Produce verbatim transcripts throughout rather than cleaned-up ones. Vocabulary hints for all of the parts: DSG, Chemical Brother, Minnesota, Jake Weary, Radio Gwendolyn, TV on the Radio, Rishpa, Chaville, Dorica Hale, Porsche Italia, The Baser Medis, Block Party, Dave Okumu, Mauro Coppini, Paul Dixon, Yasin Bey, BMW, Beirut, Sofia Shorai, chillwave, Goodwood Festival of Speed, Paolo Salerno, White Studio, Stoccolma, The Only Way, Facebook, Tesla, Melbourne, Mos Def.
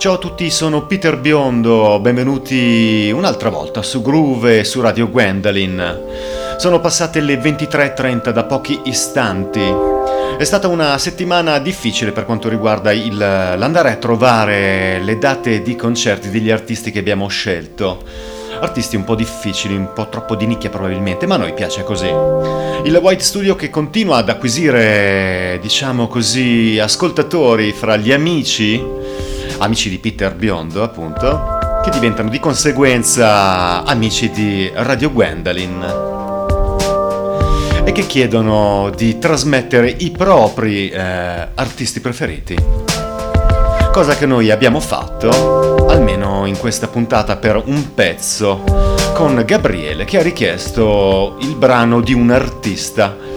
Ciao a tutti, sono Peter Biondo, benvenuti un'altra volta su Groove e su Radio Gwendolyn. Sono passate le ventitré e trenta da pochi istanti. È stata una settimana difficile per quanto riguarda il, l'andare a trovare le date di concerti degli artisti che abbiamo scelto. Artisti un po' difficili, un po' troppo di nicchia probabilmente, ma a noi piace così. Il White Studio che continua ad acquisire, diciamo così, ascoltatori fra gli amici, amici di Peter Biondo appunto, che diventano di conseguenza amici di Radio Gwendolyn. E che chiedono di trasmettere i propri eh, artisti preferiti, cosa che noi abbiamo fatto, almeno in questa puntata per un pezzo, con Gabriele che ha richiesto il brano di un artista.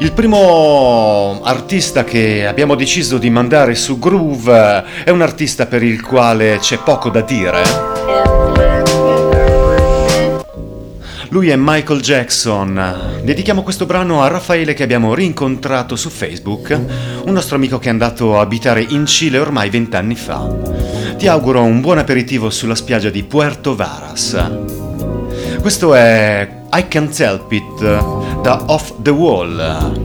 Il primo artista che abbiamo deciso di mandare su Groove è un artista per il quale c'è poco da dire. Lui è Michael Jackson. Dedichiamo questo brano a Raffaele che abbiamo rincontrato su Facebook, un nostro amico che è andato a abitare in Cile ormai vent'anni fa. Ti auguro un buon aperitivo sulla spiaggia di Puerto Varas. Questo è I Can't Help It da Off The Wall.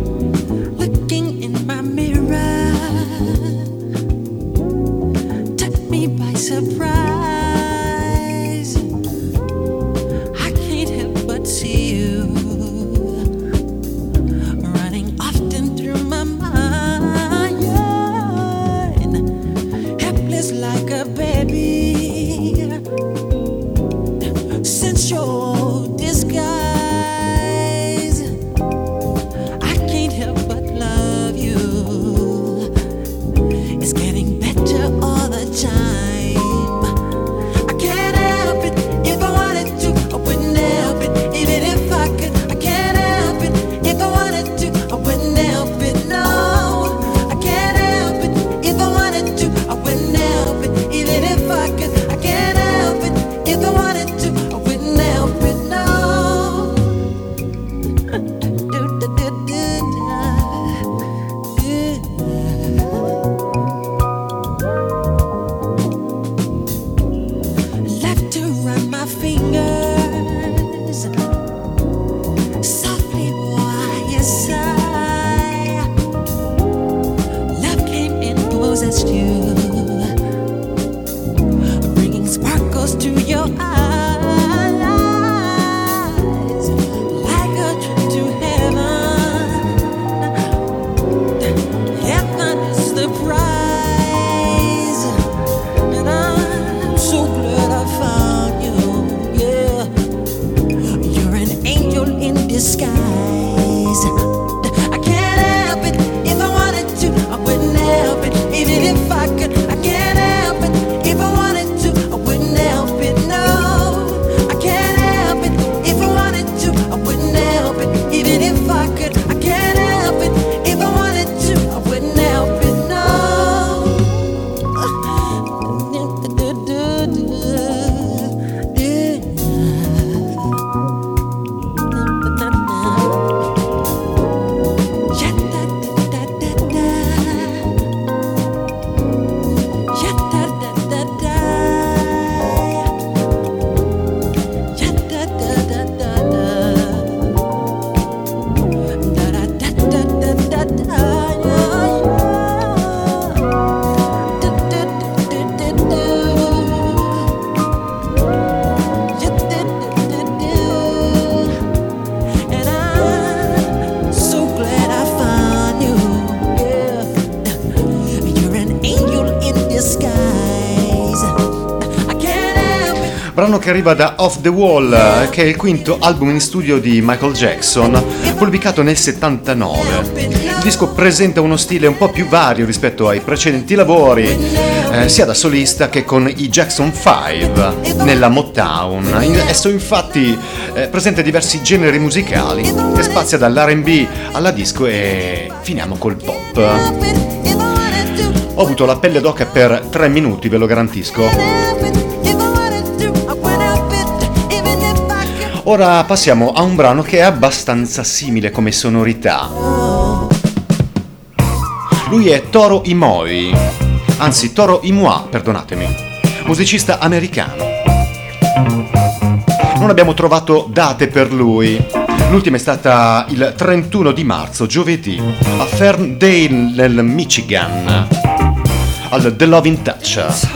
Che arriva da Off The Wall, che è il quinto album in studio di Michael Jackson, pubblicato nel settantanove. Il disco presenta uno stile un po' più vario rispetto ai precedenti lavori, eh, sia da solista che con i Jackson cinque nella Motown. In esso infatti eh, presenta diversi generi musicali che spazia dall'R and B alla disco e finiamo col pop. Ho avuto la pelle d'oca per tre minuti, ve lo garantisco. Ora passiamo a un brano che è abbastanza simile come sonorità. Lui è Toro y Moi, anzi Toro y Moi, perdonatemi, musicista americano. Non abbiamo trovato date per lui. L'ultima è stata il trentuno di marzo, giovedì, a Ferndale, nel Michigan, al The Loving Touch.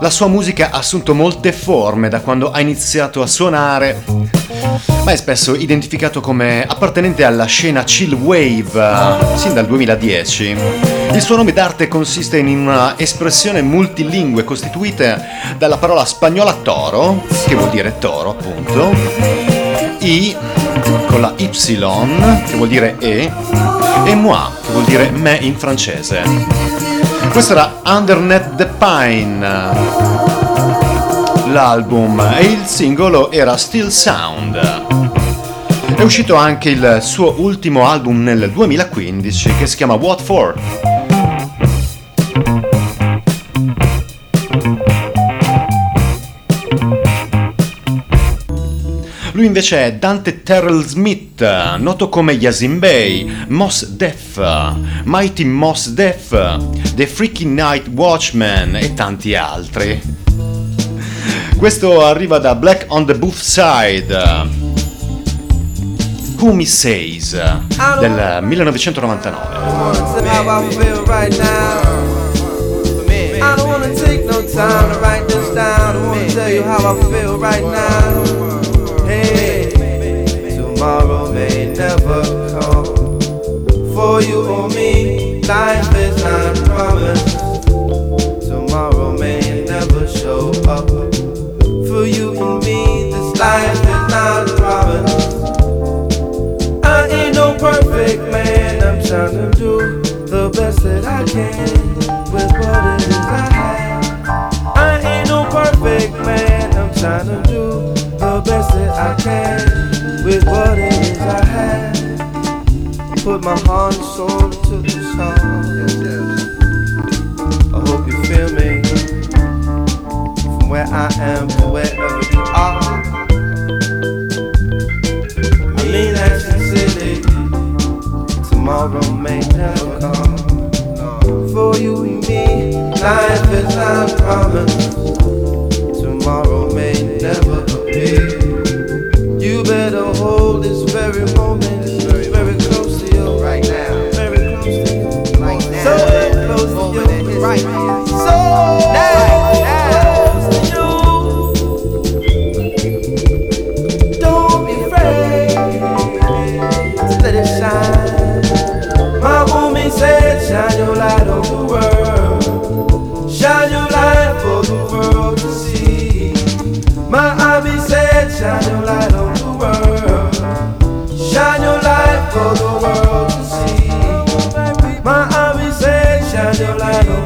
La sua musica ha assunto molte forme da quando ha iniziato a suonare, ma è spesso identificato come appartenente alla scena chillwave sin dal duemiladieci. Il suo nome d'arte consiste in una espressione multilingue costituita dalla parola spagnola toro, che vuol dire toro appunto, i con la y, che vuol dire e, e moi, che vuol dire me in francese. Questo era Underneath the Pine, l'album, e il singolo era Still Sound. È uscito anche il suo ultimo album nel duemilaquindici, che si chiama What For? Lui invece è Dante Terrell Smith, noto come Yasin Bey, Mos Def, Mighty Mos Def, The Freaky Night Watchman e tanti altri. Questo arriva da Black on the Both Sides, Who Me Says, del millenovecentonovantanove. Hey, tomorrow may never come. For you or me, life is not promised. Tomorrow may never show up. For you and me, this life is not promised. I ain't no perfect. put my heart and soul into the song. Yes, yes. I hope you feel me. From where I am to wherever you are. I mean that sincerely. Tomorrow may never come. For you and me, life is unpromised. Tomorrow may never appear. You better hold this very moment. Right. So now, now, you don't be afraid to let it shine. My homie said, shine your light on the world, shine your light for the world to see. My homie said, shine your light on the world, shine your light for the world to see. My homie said, shine your light on the world.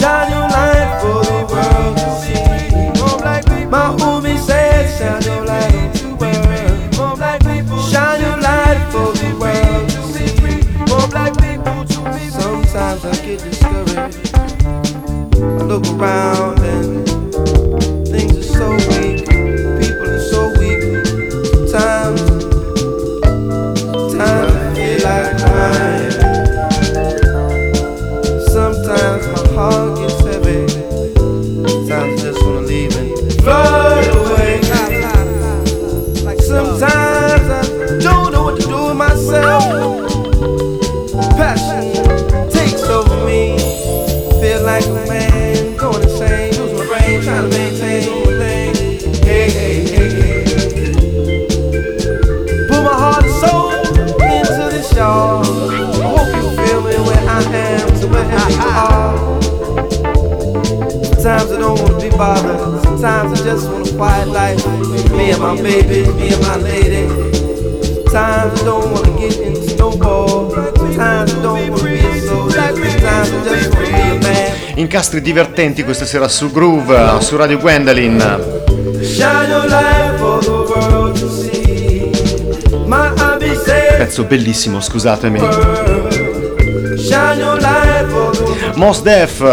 Shine your light for the world to see. My homie said, shine your light to the world. Shine your light for the world to see. Sometimes I get discouraged. I look around and things are so weak. People are so weak. Sometimes, sometimes I feel like crying. Sometimes my heart gets heavy. Sometimes I just wanna leave and float away. Sometimes I don't know what to do with myself. Passion takes over me. Feel like a man going insane. Lose my brain trying to maintain my lane. Hey, hey, hey, hey. Put my heart and soul into this, y'all. I hope you feel me where I am. Sometimes I don't want to be bothered. Sometimes I just want a quiet life. Me and my baby, me and my lady. Sometimes I don't want to get in the snowball. Sometimes I don't want to be a soldier. Sometimes I just want to be a man. Incastri divertenti questa sera su Groove, su Radio Gwendolyn. Shine your light for the world to see. My hobby says. Pezzo bellissimo, scusatemi. Mos Def uh,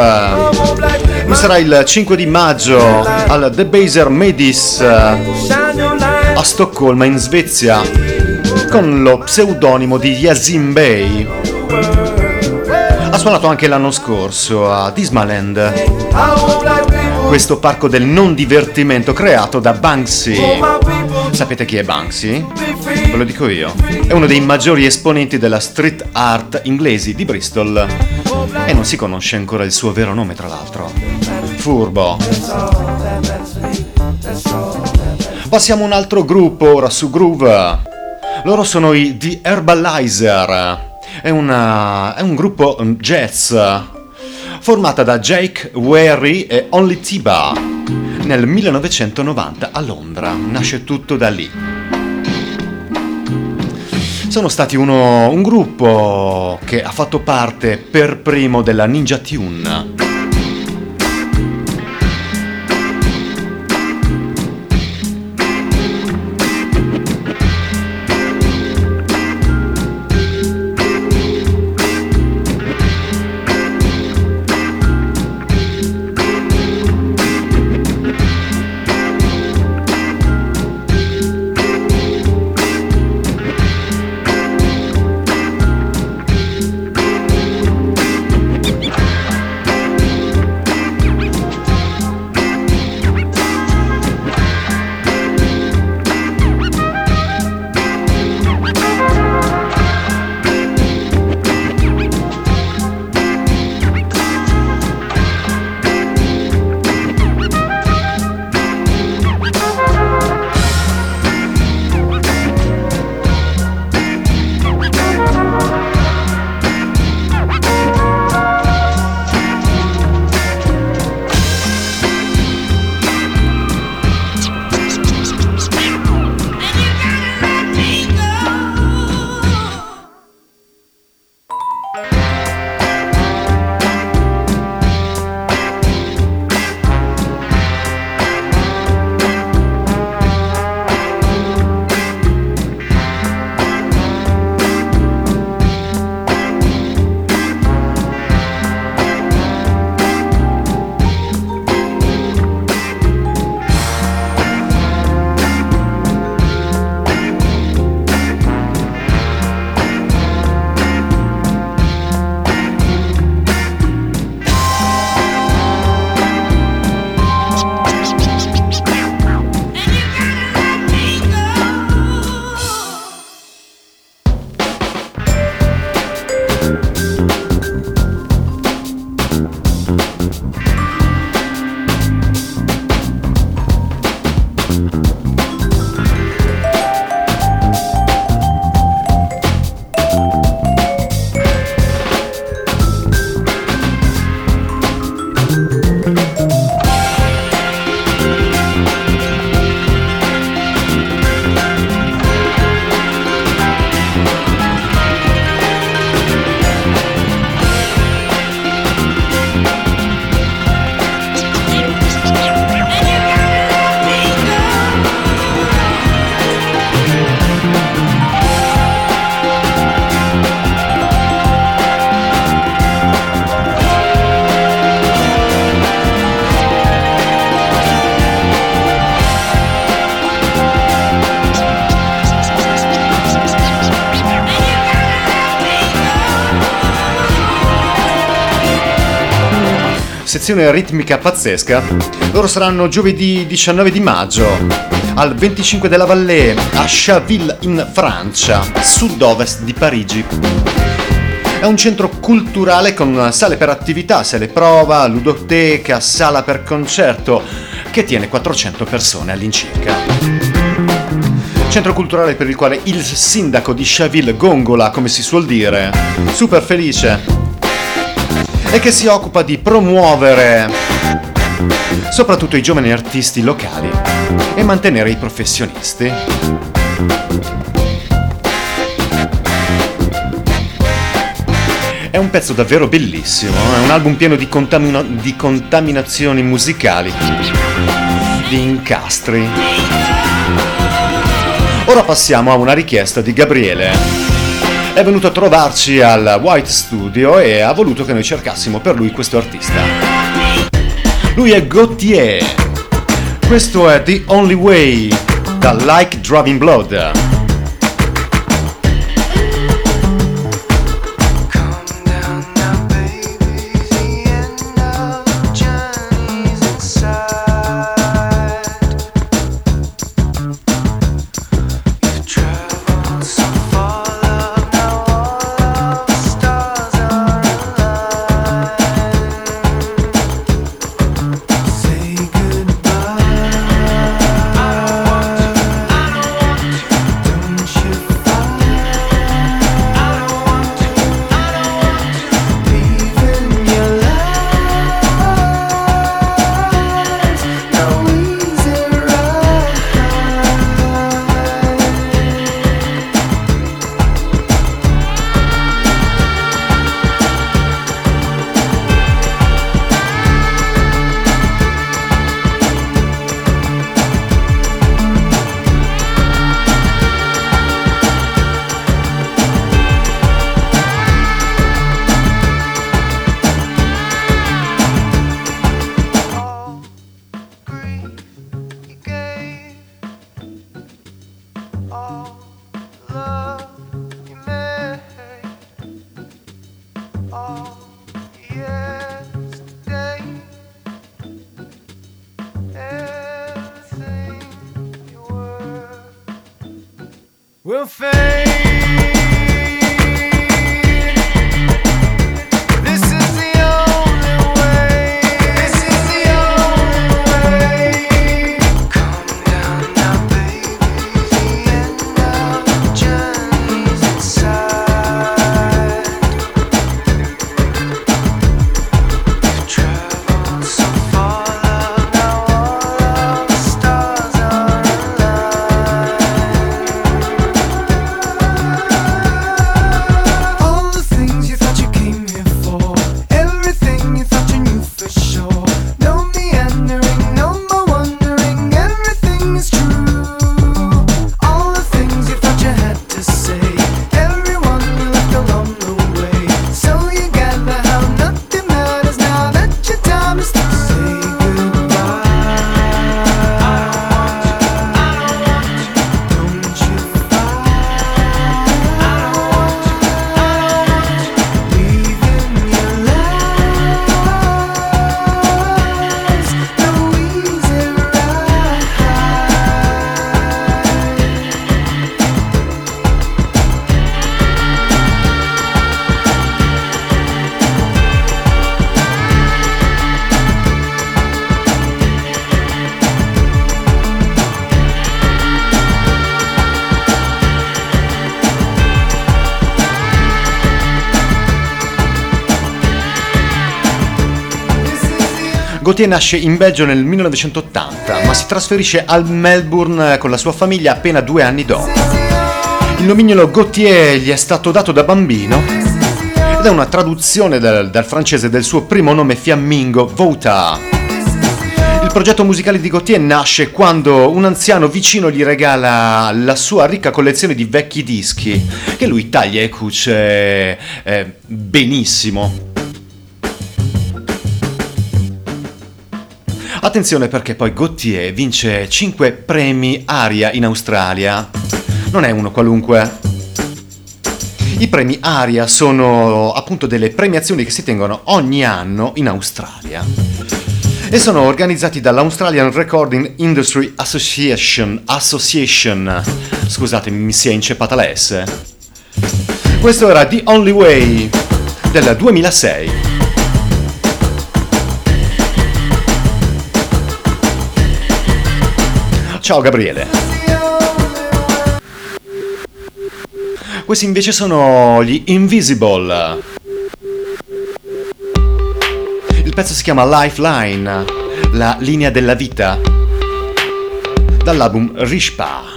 sarà il cinque di maggio al The Baser Medis uh, a Stoccolma in Svezia con lo pseudonimo di Yasin Bey. Ha suonato anche l'anno scorso a Dismaland, questo parco del non divertimento creato da Banksy. Sapete chi è Banksy? Ve lo dico io. È uno dei maggiori esponenti della street art inglesi di Bristol. E non si conosce ancora il suo vero nome, tra l'altro. Furbo. Passiamo a un altro gruppo ora su Groove. Loro sono i The Herbalizer. È, una, è un gruppo jazz formata da Jake Weary e Only Tiba. Nel millenovecentonovanta a Londra. Nasce tutto da lì. Sono stati uno, un gruppo che ha fatto parte per primo della Ninja Tune. sezione ritmica pazzesca. Loro saranno giovedì diciannove di maggio al venticinque della Vallée a Chaville in Francia, sud-ovest di Parigi. È un centro culturale con sale per attività, sale prova, ludoteca, sala per concerto che tiene quattrocento persone all'incirca. Centro culturale per il quale il sindaco di Chaville gongola, come si suol dire, super felice, e che si occupa di promuovere soprattutto i giovani artisti locali e mantenere i professionisti. È un pezzo davvero bellissimo, è un album pieno di, contamina- di contaminazioni musicali, di incastri. Ora passiamo a una richiesta di Gabriele. È venuto a trovarci al White Studio e ha voluto che noi cercassimo per lui questo artista. Lui è Gotye. Questo è The Only Way, da Like Driving Blood. Gotye nasce in Belgio nel millenovecentottanta, ma si trasferisce a Melbourne con la sua famiglia appena due anni dopo. Il nomignolo Gotye gli è stato dato da bambino ed è una traduzione dal, dal francese del suo primo nome fiammingo, Vota. Il progetto musicale di Gotye nasce quando un anziano vicino gli regala la sua ricca collezione di vecchi dischi, che lui taglia e cuce eh, benissimo. Attenzione, perché poi Gotye vince cinque premi Aria in Australia. Non è uno qualunque. I premi Aria sono appunto delle premiazioni che si tengono ogni anno in Australia. e sono organizzati dall'Australian Recording Industry Association, Association. Scusate, mi si è inceppata la S. Questo era The Only Way del duemilasei. Ciao Gabriele. Questi invece sono gli Invisible. Il pezzo si chiama Lifeline, la linea della vita, dall'album Rishpa.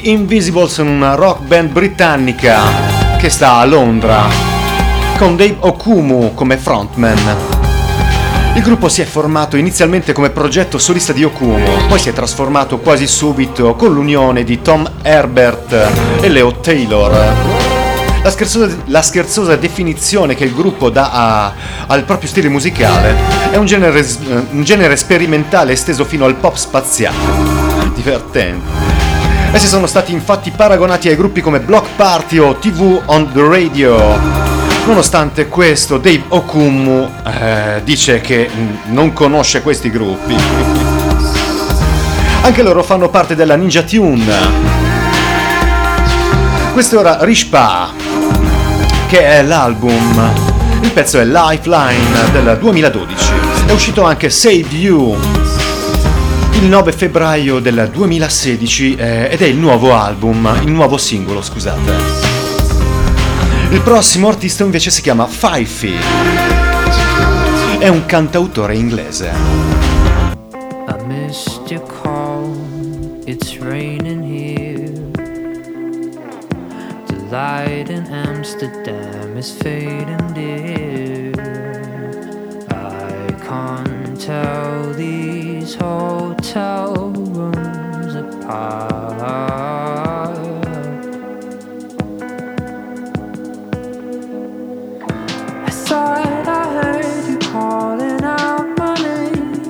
Invisible sono una rock band britannica che sta a Londra con Dave Okumu come frontman. Il gruppo si è formato inizialmente come progetto solista di Okumu, poi si è trasformato quasi subito con l'unione di Tom Herbert e Leo Taylor. La scherzosa, la scherzosa definizione che il gruppo dà a, al proprio stile musicale è un genere, un genere sperimentale esteso fino al pop spaziale. Divertente. Essi sono stati infatti paragonati ai gruppi come Block Party o T V on the Radio. Nonostante questo, Dave Okumu eh, dice che non conosce questi gruppi. Anche loro fanno parte della Ninja Tune. Questo era Rishpa, che è l'album. Il pezzo è Lifeline del duemiladodici. È uscito anche Save You il nove febbraio del duemilasedici eh, ed è il nuovo album, il nuovo singolo, scusate. Il prossimo artista invece si chiama Fifey, è un cantautore inglese. I missed your call, it's raining here. The light in Amsterdam is fading dear. I can't tell the hotel rooms apart. I thought I heard you calling out my name.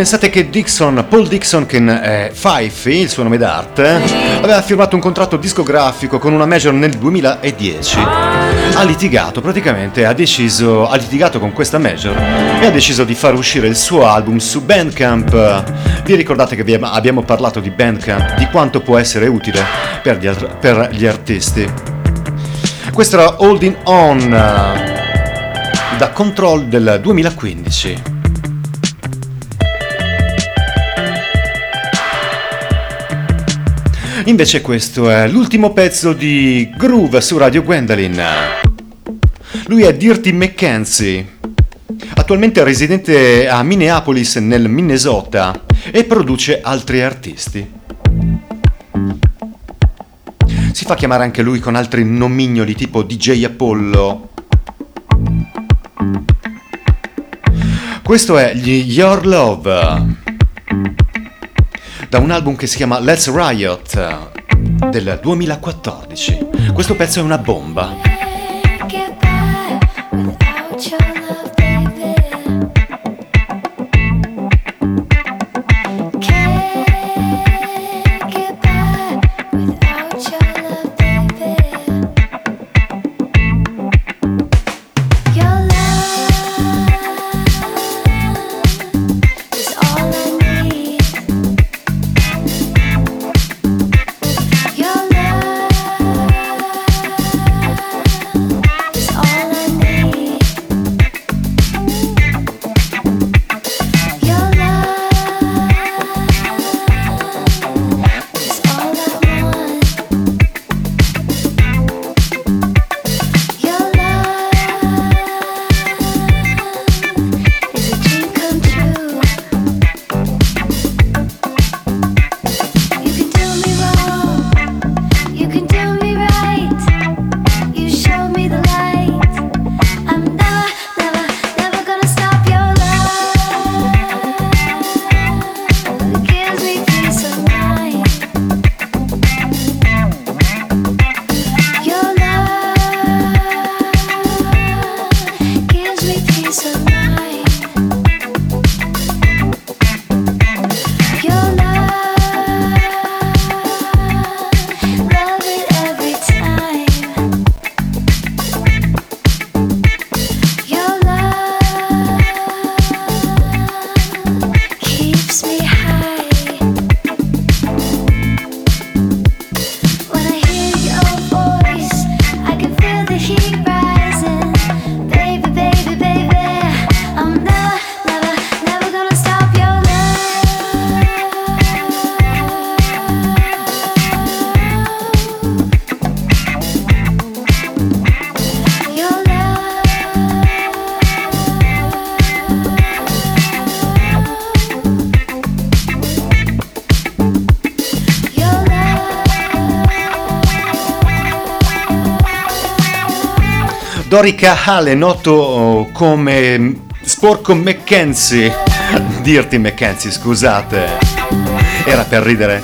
Pensate che Dixon, Paul Dixon, che è Fife, il suo nome d'arte, aveva firmato un contratto discografico con una major nel duemiladieci. Ha litigato, praticamente ha deciso, ha litigato con questa major e ha deciso di far uscire il suo album su Bandcamp. Vi ricordate che vi abbiamo parlato di Bandcamp, di quanto può essere utile per gli, altri, per gli artisti. Questo era Holding On da Control del duemilaquindici. Invece questo è l'ultimo pezzo di Groove su Radio Gwendolyn. Lui è Dirty McKenzie, attualmente residente a Minneapolis nel Minnesota, e produce altri artisti. Si fa chiamare anche lui con altri nomignoli tipo D J Apollo. Questo è gli Your Love, da un album che si chiama Let's Riot del duemilaquattordici. Questo pezzo è una bomba. Dorica Hale, noto come Sporco McKenzie, Dirty McKenzie, scusate, era per ridere.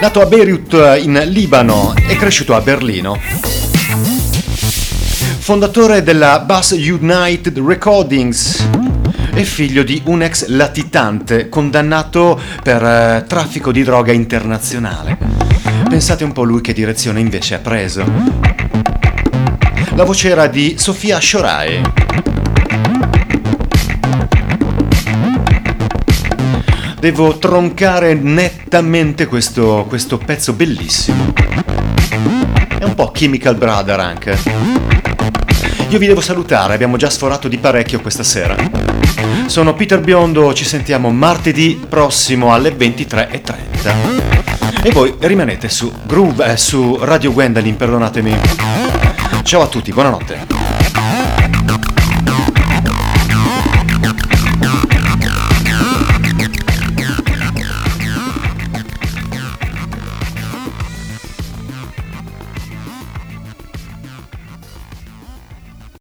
Nato a Beirut in Libano e cresciuto a Berlino. Fondatore della Bass United Recordings è figlio di un ex latitante condannato per eh, traffico di droga internazionale. Pensate un po' lui che direzione invece ha preso. La voce era di Sofia Shorai. Devo troncare nettamente questo, questo pezzo bellissimo. È un po' Chemical Brother anche. Io vi devo salutare, abbiamo già sforato di parecchio questa sera. Sono Peter Biondo, ci sentiamo martedì prossimo alle ventitré e trenta. E voi rimanete su Groove, eh, su Radio Gwendolyn, perdonatemi. Ciao a tutti, buonanotte.